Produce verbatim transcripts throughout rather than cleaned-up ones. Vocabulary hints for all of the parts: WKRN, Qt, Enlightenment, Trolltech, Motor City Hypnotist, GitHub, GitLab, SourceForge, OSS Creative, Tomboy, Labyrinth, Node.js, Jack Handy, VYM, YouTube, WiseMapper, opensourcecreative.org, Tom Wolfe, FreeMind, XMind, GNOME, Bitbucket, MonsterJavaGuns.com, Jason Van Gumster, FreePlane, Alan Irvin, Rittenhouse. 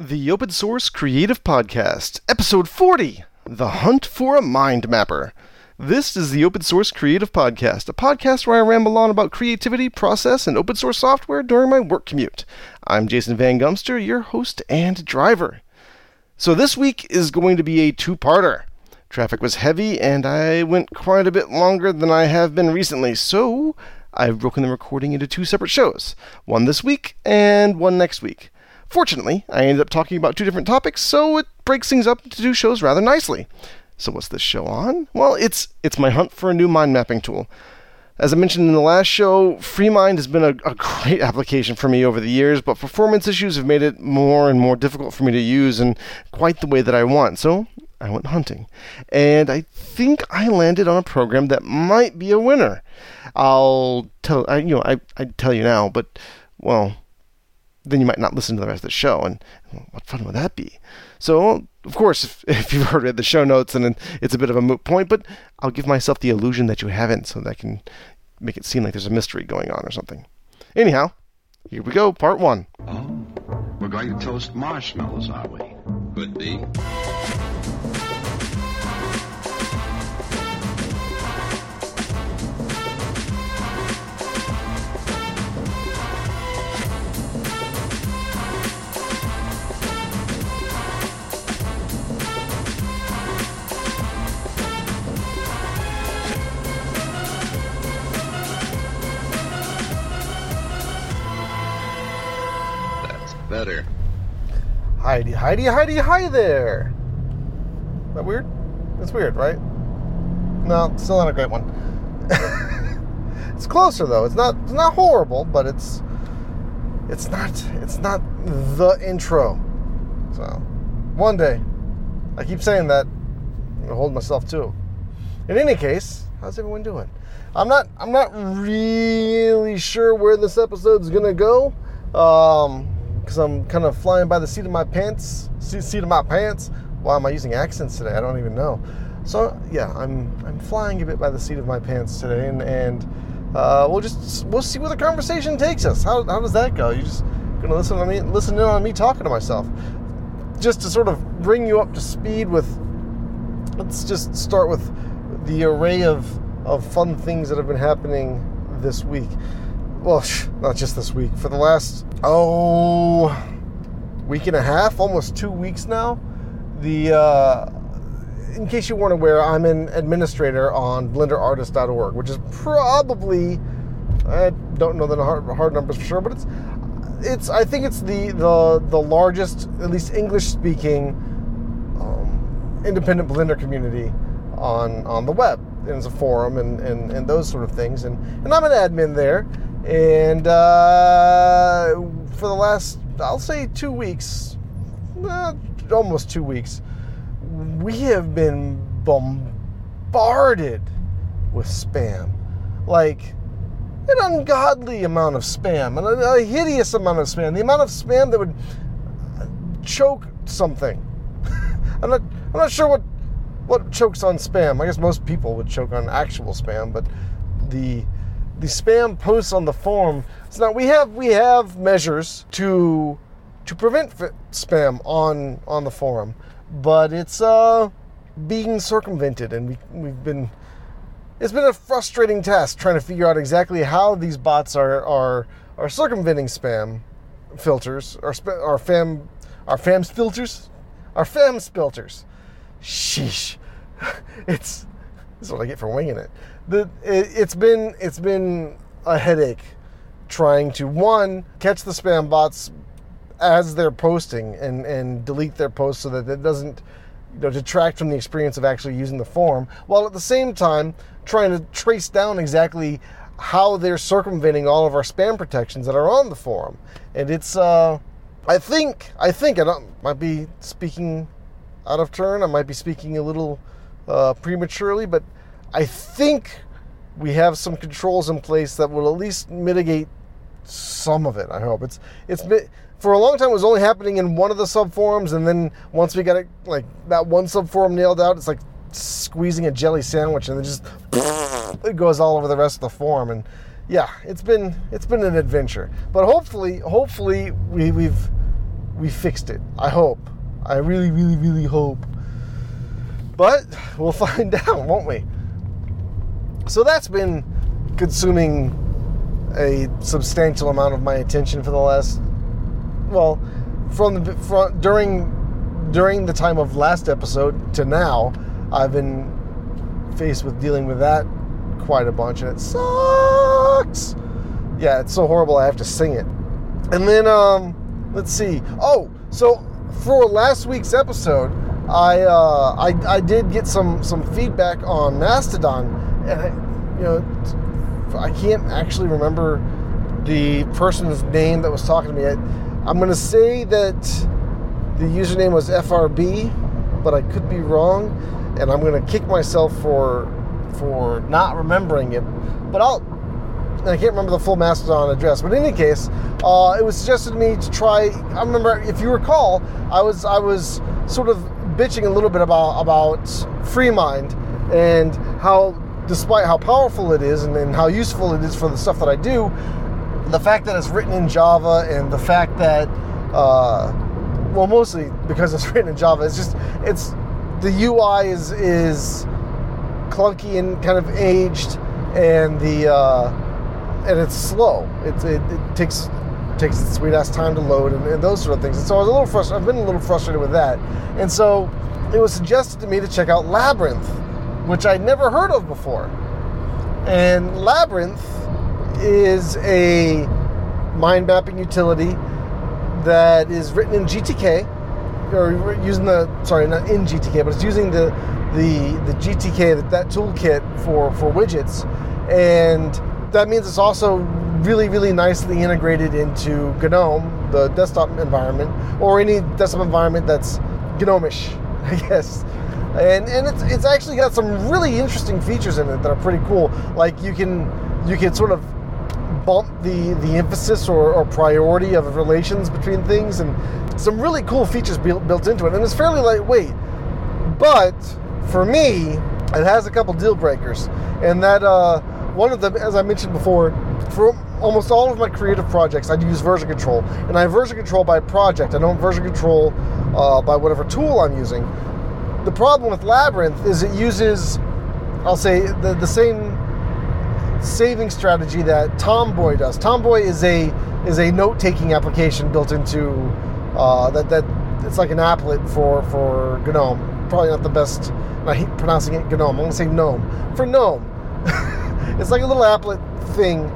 The Open Source Creative Podcast, Episode forty, The Hunt for a Mind Mapper. This is the Open Source Creative Podcast, a podcast where I ramble on about creativity, process, and open source software during my work commute. I'm Jason Van Gumster, your host and driver. So this week is going to be a two-parter. Traffic was heavy, and I went quite a bit longer than I have been recently, so I've broken the recording into two separate shows, one this week and one next week. Fortunately, I ended up talking about two different topics, so it breaks things up into two shows rather nicely. So what's this show on? Well, it's it's my hunt for a new mind mapping tool. As I mentioned in the last show, FreeMind has been a, a great application for me over the years, but performance issues have made it more and more difficult for me to use in quite the way that I want, so I went hunting. And I think I landed on a program that might be a winner. I'll tell, I, you know, I, I tell you now, but, well... then you might not listen to the rest of the show, and what fun would that be? So, of course, if, if you've already read the show notes, and it's a bit of a moot point, but I'll give myself the illusion that you haven't, so that I can make it seem like there's a mystery going on or something. Anyhow, here we go, part one. Oh, we're going to toast marshmallows, are we? Could be. Better. Heidi, Heidi, Heidi, hi there. Is that weird? That's weird, right? No, still not a great one. It's closer though. It's not. It's not horrible, but it's. It's not. It's not the intro. So, one day, I keep saying that. I'm gonna hold myself to. In any case, how's everyone doing? I'm not. I'm not really sure where this episode's gonna go. Um. Because I'm kind of flying by the seat of my pants, seat of my pants. Why am I using accents today? I don't even know. So yeah, I'm I'm flying a bit by the seat of my pants today, and and uh, we'll just we'll see where the conversation takes us. How how does that go? You're just gonna listen to me, listen in on me talking to myself, just to sort of bring you up to speed with. Let's just start with the array of of fun things that have been happening this week. Well, not just this week. For the last, oh, week and a half, almost two weeks now. The uh, in case you weren't aware, I'm an administrator on blender artists dot org, which is probably, I don't know the hard, hard numbers for sure, but it's, it's. I think it's the the, the largest, at least English-speaking, um, independent Blender community on on the web. And it's a forum and, and, and those sort of things. And, and I'm an admin there. And uh, for the last, I'll say two weeks, uh, almost two weeks, we have been bombarded with spam. Like an ungodly amount of spam, a, a hideous amount of spam, the amount of spam that would choke something. I'm not, I'm not sure what, what chokes on spam. I guess most people would choke on actual spam, but the... the spam posts on the forum. So now we have we have measures to to prevent f- spam on on the forum, but it's uh, being circumvented, and we we've been it's been a frustrating task trying to figure out exactly how these bots are are, are circumventing spam filters or sp- our fam our fam's filters our fam's filters. Sheesh, it's. This is what I get for winging it. The, it. It's been it's been a headache trying to, one, catch the spam bots as they're posting and, and delete their posts so that it doesn't, you know, detract from the experience of actually using the forum, while at the same time trying to trace down exactly how they're circumventing all of our spam protections that are on the forum. And it's, uh, I think, I think I don't, might be speaking out of turn. I might be speaking a little... Uh, prematurely, but I think we have some controls in place that will at least mitigate some of it. I hope it's it's been, for a long time it was only happening in one of the subforums, and then once we got it like that one subforum nailed out, it's like squeezing a jelly sandwich, and it just it goes all over the rest of the forum. And yeah, it's been it's been an adventure, but hopefully hopefully we, we've we fixed it. I hope. I really, really, really hope. But we'll find out, won't we? So that's been consuming a substantial amount of my attention for the last, well, from the from, during during the time of last episode to now, I've been faced with dealing with that quite a bunch, and it sucks. Yeah, it's so horrible I have to sing it. And then um, let's see. Oh, so for last week's episode, I uh, I, I did get some some feedback on Mastodon, and I, you know. T- I can't actually remember the person's name that was talking to me. I, I'm going to say that the username was F R B, but I could be wrong, and I'm going to kick myself for for not remembering it. But I'll I can't remember the full Mastodon address. But in any case, uh, it was suggested to me to try. I remember, if you recall, I was I was sort of bitching a little bit about about FreeMind and how, despite how powerful it is and, and how useful it is for the stuff that I do, the fact that it's written in Java and the fact that, uh, well, mostly because it's written in Java, it's just, it's, the U I is is clunky and kind of aged, and the, uh, and it's slow. It, it, it takes takes its sweet ass time to load and, and those sort of things. And so I was a little frustrated. I've been a little frustrated with that. And so it was suggested to me to check out Labyrinth, which I'd never heard of before. And Labyrinth is a mind mapping utility that is written in G T K, or using the, sorry, not in G T K, but it's using the the, the G T K, that, that toolkit for, for widgets. And that means it's also really, really nicely integrated into GNOME, the desktop environment, or any desktop environment that's GNOME-ish, I guess. And and it's it's actually got some really interesting features in it that are pretty cool. Like you can you can sort of bump the, the emphasis or, or priority of relations between things, and some really cool features built built into it. And it's fairly lightweight, but for me, it has a couple deal breakers. And that uh, one of them, as I mentioned before, for almost all of my creative projects, I use version control, and I version control by project. I don't version control uh, by whatever tool I'm using. The problem with Labyrinth is it uses, I'll say, the, the same saving strategy that Tomboy does. Tomboy is a is a note-taking application built into uh, that that it's like an applet for for GNOME. Probably not the best. I hate pronouncing it GNOME. I'm gonna say GNOME for GNOME. It's like a little applet thing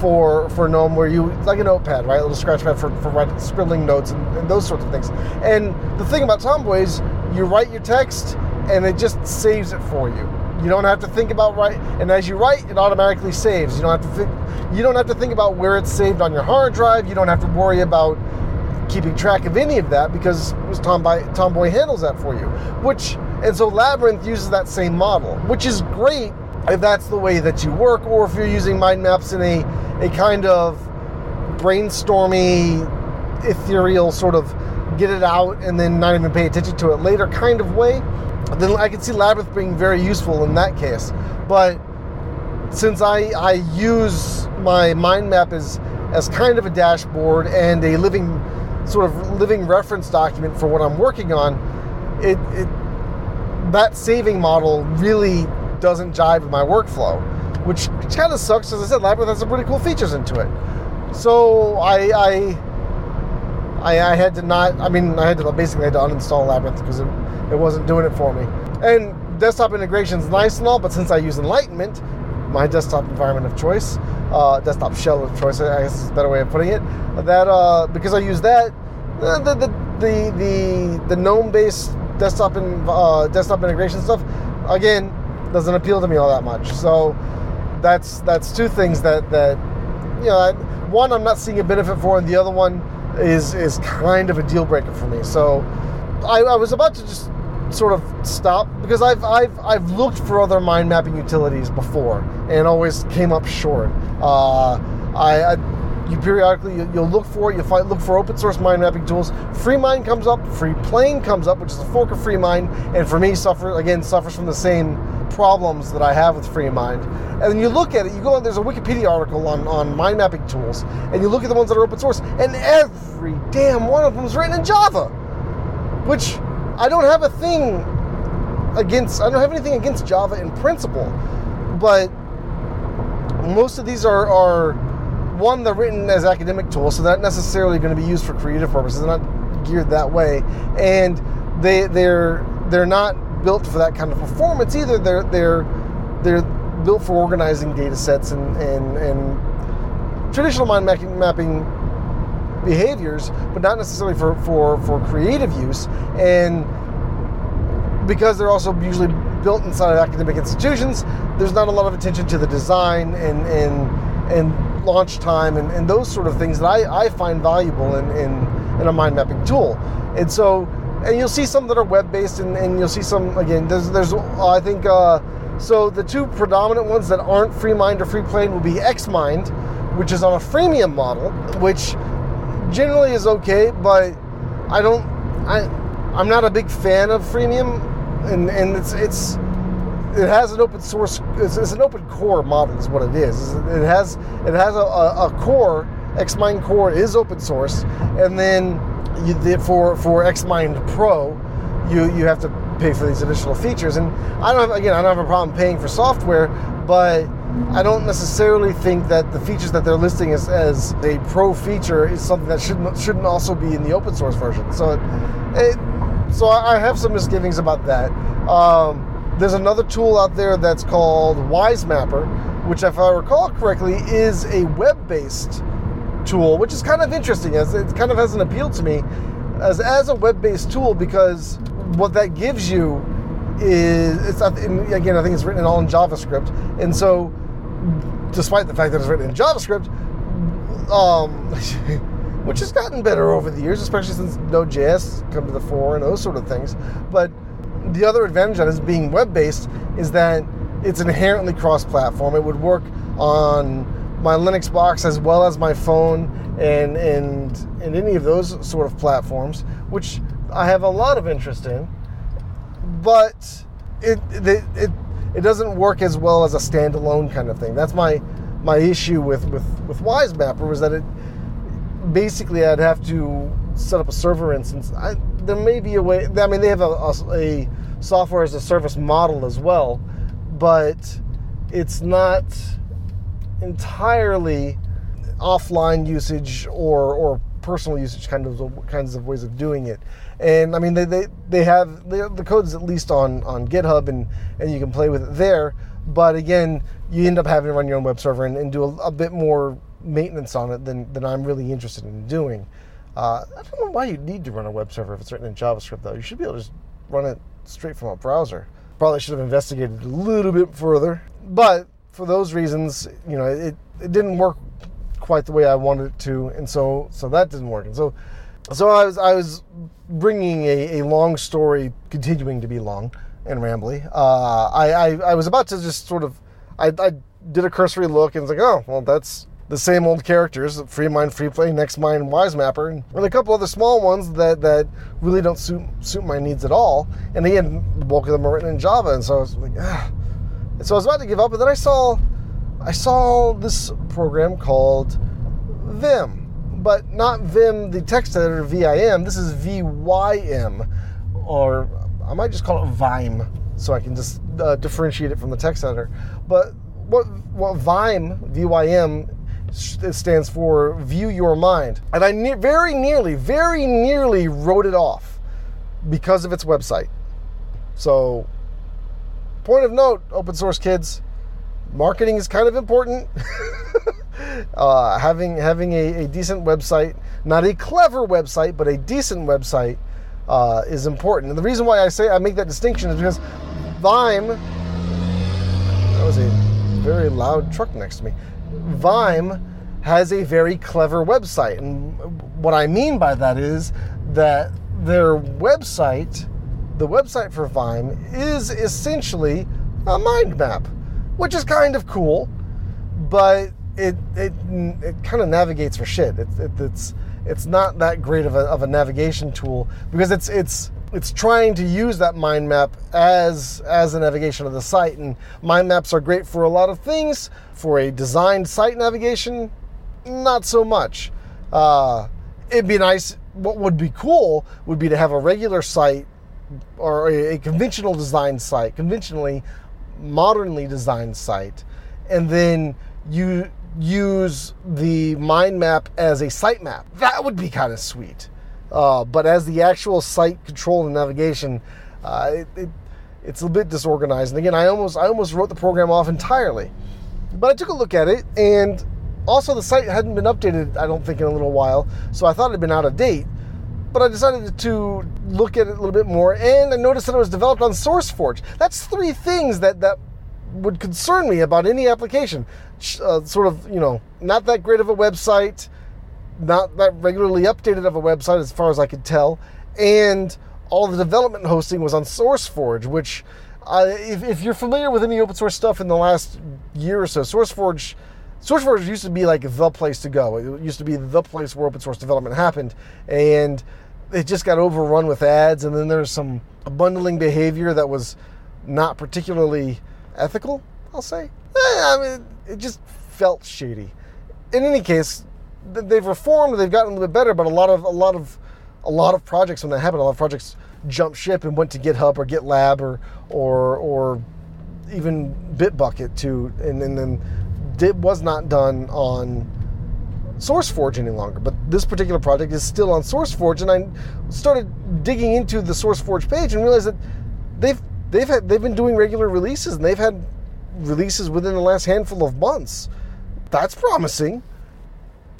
for for GNOME where you, it's like a notepad, right? A little scratch pad for for writing, scribbling notes and, and those sorts of things. And the thing about Tomboy is, you write your text, and it just saves it for you. You don't have to think about write. And as you write, it automatically saves. You don't have to. Think, you don't have to think about where it's saved on your hard drive. You don't have to worry about keeping track of any of that because Tomboy, Tomboy handles that for you. Which, and so Labyrinth uses that same model, which is great if that's the way that you work, or if you're using mind maps in a a kind of brainstormy, ethereal sort of, get it out and then not even pay attention to it later kind of way. Then I could see Labyrinth being very useful in that case. But since I, I use my mind map as, as kind of a dashboard and a living sort of living reference document for what I'm working on, it, it that saving model really doesn't jive with my workflow, which kind of sucks. As I said, Labyrinth has some pretty cool features into it. So I... I I, I had to not, I mean, I had to basically had to uninstall Labyrinth because it, it wasn't doing it for me. And desktop integration is nice and all, but since I use Enlightenment, my desktop environment of choice, uh, desktop shell of choice, I guess is a better way of putting it, that uh, because I use that, the the the the, the GNOME-based desktop and uh, desktop integration stuff, again, doesn't appeal to me all that much. So that's that's two things that that you know, I, one I'm not seeing a benefit for, and the other one is is kind of a deal breaker for me. So I, I was about to just sort of stop because I've I've I've looked for other mind mapping utilities before and always came up short. Uh, I, I you periodically you, you'll look for it. You find look for open source mind mapping tools. FreeMind comes up. FreePlane comes up, which is a fork of FreeMind, and for me suffer again suffers from the same problems that I have with FreeMind. And then you look at it, you go, there's a Wikipedia article on, on mind mapping tools, and you look at the ones that are open source, and every damn one of them is written in Java, which I don't have a thing against, I don't have anything against Java in principle, but most of these are, are one, they're written as academic tools, so they're not necessarily going to be used for creative purposes, they're not geared that way, and they, they're they're not built for that kind of performance either. They're they're they're built for organizing data sets and and, and traditional mind mapping behaviors, but not necessarily for, for, for creative use. And because they're also usually built inside of academic institutions, there's not a lot of attention to the design and and, and launch time and, and those sort of things that I, I find valuable in, in, in a mind mapping tool. And so, and you'll see some that are web-based, and, and you'll see some, again, there's, there's uh, I think, uh, so the two predominant ones that aren't FreeMind or FreePlane will be XMind, which is on a freemium model, which generally is okay, but I don't, I, I'm not a big fan of freemium, and, and it's, it's, it has an open source, it's, it's an open core model is what it is. It has, it has a, a, a core, XMind core is open source, and then You, the, for for XMind Pro, you you have to pay for these additional features, and I don't have, again I don't have a problem paying for software, but I don't necessarily think that the features that they're listing as, as a pro feature is something that shouldn't shouldn't also be in the open source version. So it, it, so I have some misgivings about that. Um, there's another tool out there that's called WiseMapper, which if I recall correctly is a web-based tool, which is kind of interesting, as it kind of has an appeal to me as as a web-based tool, because what that gives you is, it's not, and again, I think it's written all in JavaScript, and so despite the fact that it's written in JavaScript, um, which has gotten better over the years, especially since Node.js has come to the fore and those sort of things, but the other advantage of it is being web-based is that it's inherently cross-platform. It would work on my Linux box as well as my phone and, and and any of those sort of platforms, which I have a lot of interest in, but it it it, it doesn't work as well as a standalone kind of thing. That's my my issue with, with, with WiseMapper, was that it basically I'd have to set up a server instance. I, there may be a way, I mean, they have a, a, a software as a service model as well, but it's not entirely offline usage or or personal usage kind of kinds of ways of doing it. And I mean, they they, they have the code's at least on on GitHub, and and you can play with it there, but again, you end up having to run your own web server and, and do a, a bit more maintenance on it than than I'm really interested in doing. uh, I don't know why you need to run a web server if it's written in JavaScript, though. You should be able to just run it straight from a browser. Probably should have investigated a little bit further, but for those reasons, you know, it, it didn't work quite the way I wanted it to, and so so that didn't work. And so so I was I was bringing a, a long story, continuing to be long and rambly. Uh, I, I I was about to just sort of I, I did a cursory look and was like, oh well, that's the same old characters: FreeMind, FreePlane, XMind, WiseMapper, and, and a couple other small ones that, that really don't suit suit my needs at all. And again, the bulk of them are written in Java, and so I was like, ah. So I was about to give up, but then I saw, I saw this program called V Y M, but not V Y M, the text editor, V I M. This is V Y M, or I might just call it V Y M, so I can just uh, differentiate it from the text editor. But what what V Y M, V Y M, it stands for View Your Mind, and I ne- very nearly, very nearly wrote it off because of its website. So, point of note, open source kids, marketing is kind of important. uh, having having a, a decent website, not a clever website, but a decent website uh, is important. And the reason why I say I make that distinction is because V Y M, that was a very loud truck next to me, V Y M has a very clever website. And what I mean by that is that their website, the website for V Y M, is essentially a mind map, which is kind of cool, but it it it kind of navigates for shit. It, it, it's it's not that great of a of a navigation tool, because it's it's it's trying to use that mind map as, as a navigation of the site. And mind maps are great for a lot of things. For a designed site navigation, not so much. Uh, it'd be nice. What would be cool would be to have a regular site or a, a conventional design site, conventionally, modernly designed site, and then you use the mind map as a site map. That would be kind of sweet. Uh, but as the actual site control and navigation, uh, it, it, it's a bit disorganized. And again, I almost I almost wrote the program off entirely. But I took a look at it, and also the site hadn't been updated, I don't think, in a little while. So I thought it had been out of date. But I decided to look at it a little bit more, and I noticed that it was developed on SourceForge. That's three things that, that would concern me about any application. Uh, sort of, you know, not that great of a website, not that regularly updated of a website as far as I could tell, and all the development hosting was on SourceForge, which uh, if, if you're familiar with any open source stuff in the last year or so, SourceForge SourceForge used to be like the place to go. It used to be the place where open source development happened, and it just got overrun with ads, and then there's some bundling behavior that was not particularly ethical, I'll say. Eh, I mean, it just felt shady. In any case, they've reformed, they've gotten a little bit better, but a lot of a lot of a lot of projects when that happened, a lot of projects jumped ship and went to GitHub or GitLab or or or even Bitbucket too, and, and then it was not done on SourceForge any longer. But this particular project is still on SourceForge, and I started digging into the SourceForge page and realized that they've they've had they've been doing regular releases, and they've had releases within the last handful of months. That's promising.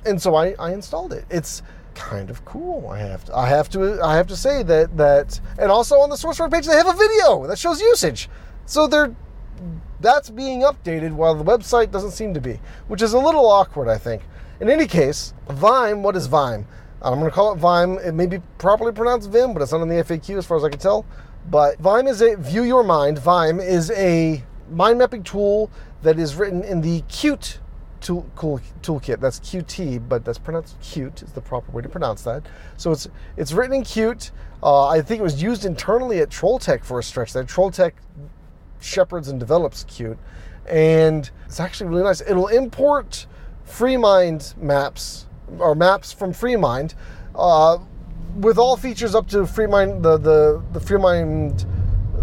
And so I, I installed it. It's kind of cool. I have to, I have to I have to say that that and also on the SourceForge page they have a video that shows usage. So they're that's being updated while the website doesn't seem to be, which is a little awkward, I think. In any case, V Y M, what is V Y M? I'm going to call it V Y M. It may be properly pronounced Vim, but it's not in the F A Q as far as I can tell. But V Y M is a View Your Mind. V Y M is a mind mapping tool that is written in the Qt tool, cool, toolkit. That's Qt, but that's pronounced Qt is the proper way to pronounce that. So it's it's written in Qt. Uh, I think it was used internally at Trolltech for a stretch. That Trolltech shepherds and develops Qt, and it's actually really nice. It'll import FreeMind maps, or maps from FreeMind, uh, with all features up to FreeMind, the, the, the FreeMind,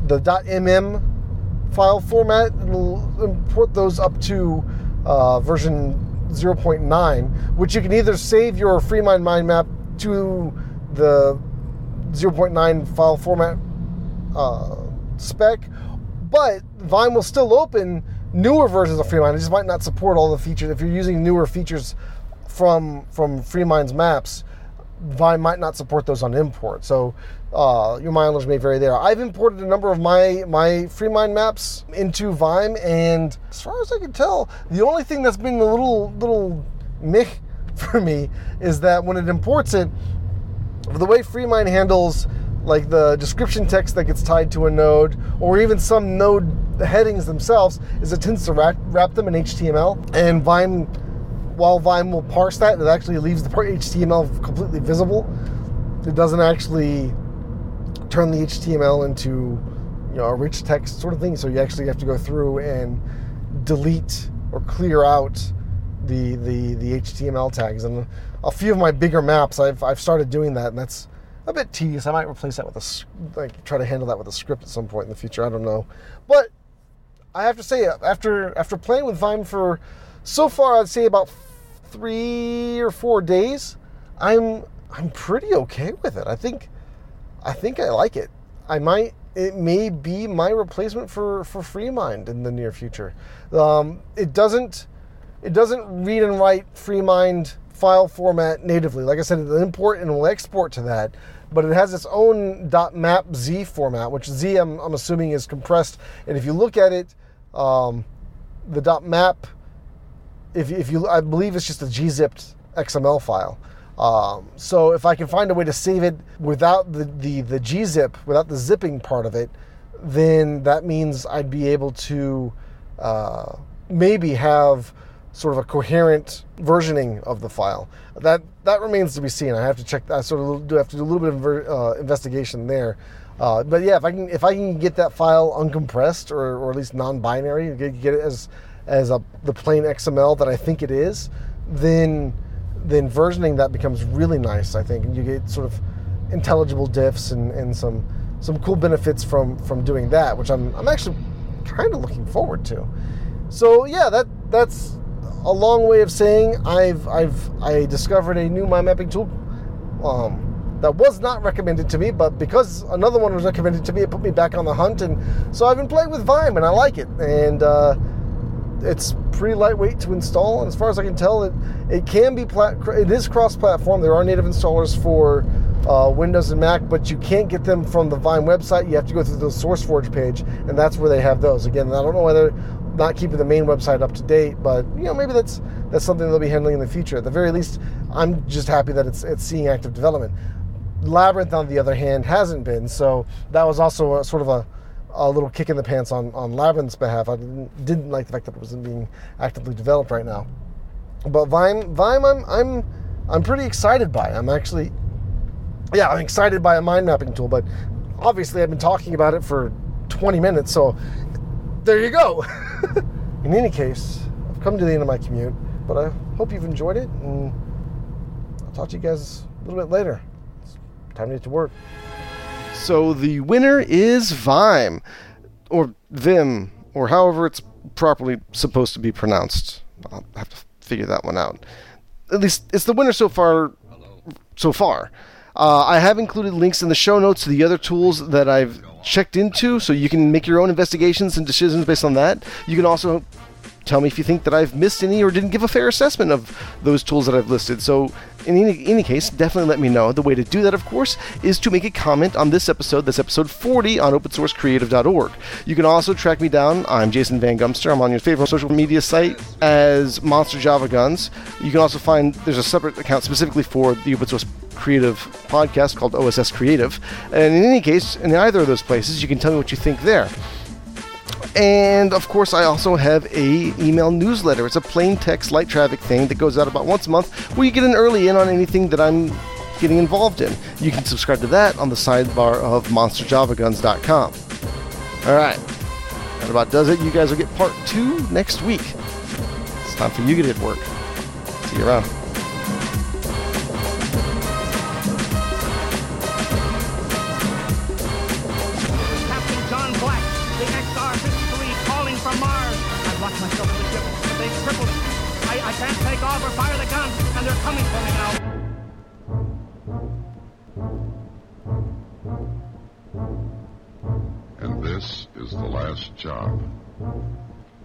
the .mm file format. It'll import those up to uh, version zero point nine, which you can either save your FreeMind mind map to the zero point nine file format uh, spec, but V Y M will still open newer versions of FreeMind. It just might not support all the features. If you're using newer features from from FreeMind's maps, V Y M might not support those on import. So uh, your mileage may vary there. I've imported a number of my, my FreeMind maps into V Y M, and as far as I can tell, the only thing that's been a little, little meh for me is that when it imports it, the way FreeMind handles like the description text that gets tied to a node, or even some node headings themselves, is it tends to wrap, wrap them in H T M L. And V Y M, while V Y M will parse that, it actually leaves the H T M L completely visible. It doesn't actually turn the H T M L into, you know, a rich text sort of thing. So you actually have to go through and delete or clear out the the, the H T M L tags. And a few of my bigger maps, I've I've started doing that, and that's a bit tedious. I might replace that with a, like, try to handle that with a script at some point in the future. I don't know. But I have to say, after after playing with V Y M for, so far, I'd say about three or four days, I'm I'm pretty okay with it. I think I think I like it. I might, it may be my replacement for, for FreeMind in the near future. Um, it doesn't it doesn't read and write FreeMind file format natively. Like I said, it'll import and it'll export to that, but it has its own .mapz format, which Z, I'm, I'm assuming, is compressed. And if you look at it, um, the .map, if, if you, I believe it's just a gzipped X M L file. Um, so if I can find a way to save it without the, the, the gzip, without the zipping part of it, then that means I'd be able to uh, maybe have sort of a coherent versioning of the file. That that remains to be seen. I have to check. I sort of do have to do a little bit of uh, investigation there. Uh, but yeah, if I can if I can get that file uncompressed or, or at least non-binary, get it as as a the plain X M L that I think it is, then then versioning that becomes really nice, I think, and you get sort of intelligible diffs and, and some some cool benefits from from doing that, which I'm I'm actually kind of looking forward to. So yeah, that that's a long way of saying I've I've I discovered a new mind mapping tool. Um, That was not recommended to me, but because another one was recommended to me, it put me back on the hunt, and so I've been playing with V Y M, and I like it, and uh, it's pretty lightweight to install, and as far as I can tell, it it can be plat- it is cross-platform. There are native installers for uh, Windows and Mac, but you can't get them from the V Y M website. You have to go through the SourceForge page, and that's where they have those. Again, I don't know whether not keeping the main website up to date, but you know, maybe that's that's something they'll be handling in the future. At the very least, I'm just happy that it's it's seeing active development. Labyrinth, on the other hand, hasn't been, so that was also a, sort of a, a little kick in the pants on, on Labyrinth's behalf. I didn't, didn't like the fact that it wasn't being actively developed right now. But V Y M, V Y M, I'm I'm I'm pretty excited by. I'm actually, yeah, I'm excited by a mind mapping tool. But obviously, I've been talking about it for twenty minutes, so there you go. In any case, I've come to the end of my commute, but I hope you've enjoyed it, and I'll talk to you guys a little bit later. Time to get to work. So the winner is V Y M, or V I M, or however it's properly supposed to be pronounced. I'll have to figure that one out. At least it's the winner so far. Hello. So far, uh, I have included links in the show notes to the other tools that I've checked into, so you can make your own investigations and decisions based on that. You can also tell me if you think that I've missed any or didn't give a fair assessment of those tools that I've listed. So in any, any case, definitely let me know. The way to do that, of course, is to make a comment on this episode. That's episode forty on open source creative dot org. You can also track me down. I'm Jason Van Gumster. I'm on your favorite social media site as MonsterJavaGuns. You can also find there's a separate account specifically for the Open Source Creative podcast called O S S Creative. And in any case, in either of those places, you can tell me what you think there. And, of course, I also have a email newsletter. It's a plain text, light traffic thing that goes out about once a month where you get an early in on anything that I'm getting involved in. You can subscribe to that on the sidebar of monster java guns dot com. All right. That about does it. You guys will get part two next week. It's time for you to get at work. See you around. Over, fire the guns, and they're coming for me now. And this is the last job.